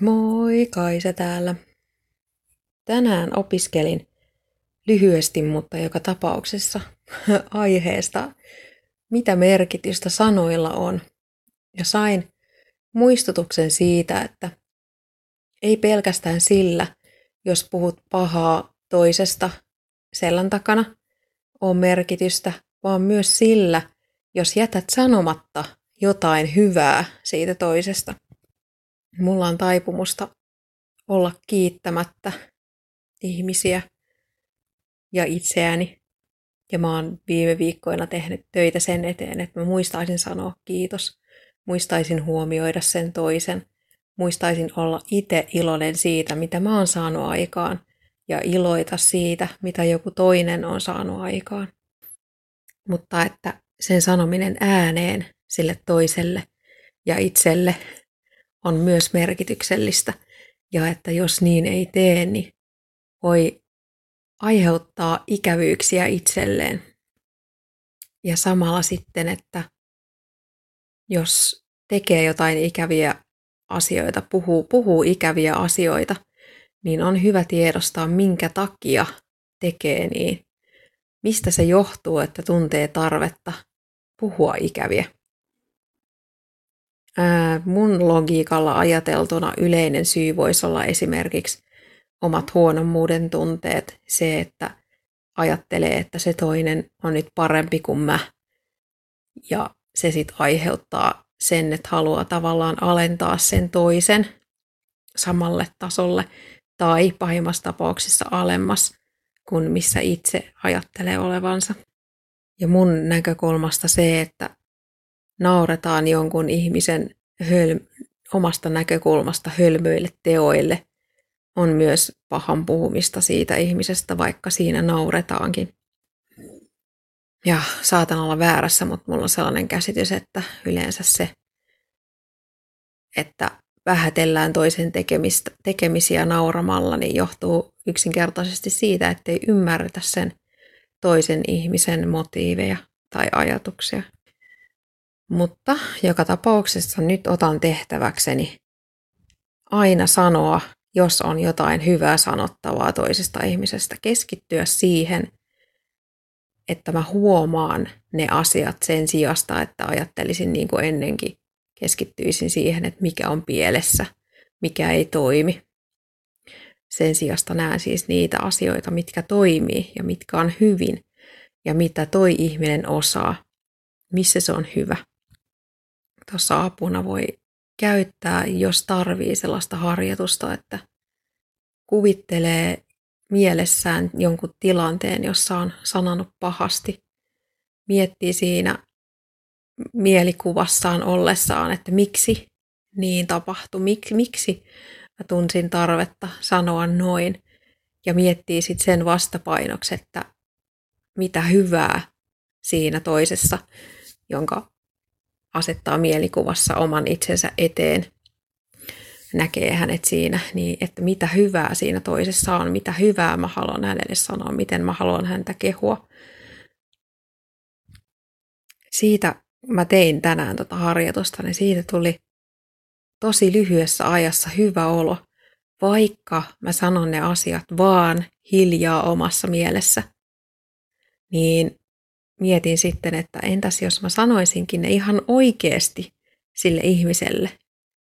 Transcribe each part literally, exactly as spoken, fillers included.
Moi, Kaisa täällä. Tänään opiskelin lyhyesti, mutta joka tapauksessa aiheesta, mitä merkitystä sanoilla on. Ja sain muistutuksen siitä, että ei pelkästään sillä, jos puhut pahaa toisesta sellan takana, on merkitystä, vaan myös sillä, jos jätät sanomatta jotain hyvää siitä toisesta. Mulla on taipumusta olla kiittämättä ihmisiä ja itseäni. Ja mä oon viime viikkoina tehnyt töitä sen eteen, että mä muistaisin sanoa kiitos. Muistaisin huomioida sen toisen. Muistaisin olla itse iloinen siitä, mitä mä oon saanut aikaan. Ja iloita siitä, mitä joku toinen on saanut aikaan. Mutta että sen sanominen ääneen sille toiselle ja itselle on myös merkityksellistä. Ja että jos niin ei tee, niin voi aiheuttaa ikävyyksiä itselleen. Ja samalla sitten, että jos tekee jotain ikäviä asioita, puhuu, puhuu ikäviä asioita, niin on hyvä tiedostaa, minkä takia tekee niin. Mistä se johtuu, että tuntee tarvetta puhua ikäviä. Ää, mun logiikalla ajateltuna yleinen syy voisi olla esimerkiksi omat huonommuuden tunteet, se, että ajattelee, että se toinen on nyt parempi kuin mä. Ja se sitten aiheuttaa sen, että haluaa tavallaan alentaa sen toisen samalle tasolle tai pahimmassa tapauksessa alemmas kuin missä itse ajattelee olevansa. Ja mun näkökulmasta se, että nauretaan jonkun ihmisen höl- omasta näkökulmasta hölmöille teoille, on myös pahan puhumista siitä ihmisestä, vaikka siinä nauretaankin. Ja saatan olla väärässä, mutta mulla on sellainen käsitys, että yleensä se, että vähätellään toisen tekemistä, tekemisiä nauramalla, niin johtuu yksinkertaisesti siitä, ettei ymmärretä sen toisen ihmisen motiiveja tai ajatuksia. Mutta joka tapauksessa nyt otan tehtäväkseni aina sanoa, jos on jotain hyvää sanottavaa toisesta ihmisestä, keskittyä siihen, että mä huomaan ne asiat sen sijasta, että ajattelisin niin kuin ennenkin, keskittyisin siihen, että mikä on pielessä, mikä ei toimi. Sen sijasta näen siis niitä asioita, mitkä toimii ja mitkä on hyvin ja mitä toi ihminen osaa, missä se on hyvä. Tuossa apuna voi käyttää, jos tarvii sellaista harjoitusta, että kuvittelee mielessään jonkun tilanteen, jossa on sanonut pahasti. Miettii siinä mielikuvassaan ollessaan, että miksi niin tapahtui, miksi, miksi mä tunsin tarvetta sanoa noin. Ja miettii sitten sen vastapainoksi, että mitä hyvää siinä toisessa, jonka asettaa mielikuvassa oman itsensä eteen, näkee hänet siinä, niin että mitä hyvää siinä toisessa on, mitä hyvää mä haluan hänelle sanoa, miten mä haluan häntä kehua. Siitä mä tein tänään tota harjoitusta, niin siitä tuli tosi lyhyessä ajassa hyvä olo, vaikka mä sanon ne asiat vaan hiljaa omassa mielessä, niin mietin sitten, että entäs jos mä sanoisinkin ne ihan oikeasti sille ihmiselle,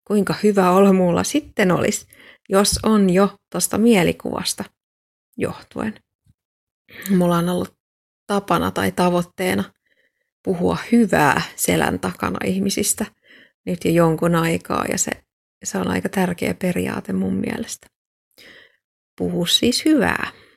kuinka hyvä olo mulla sitten olisi, jos on jo tuosta mielikuvasta johtuen. Mulla on ollut tapana tai tavoitteena puhua hyvää selän takana ihmisistä nyt jo jonkun aikaa, ja se, se on aika tärkeä periaate mun mielestä. Puhu siis hyvää.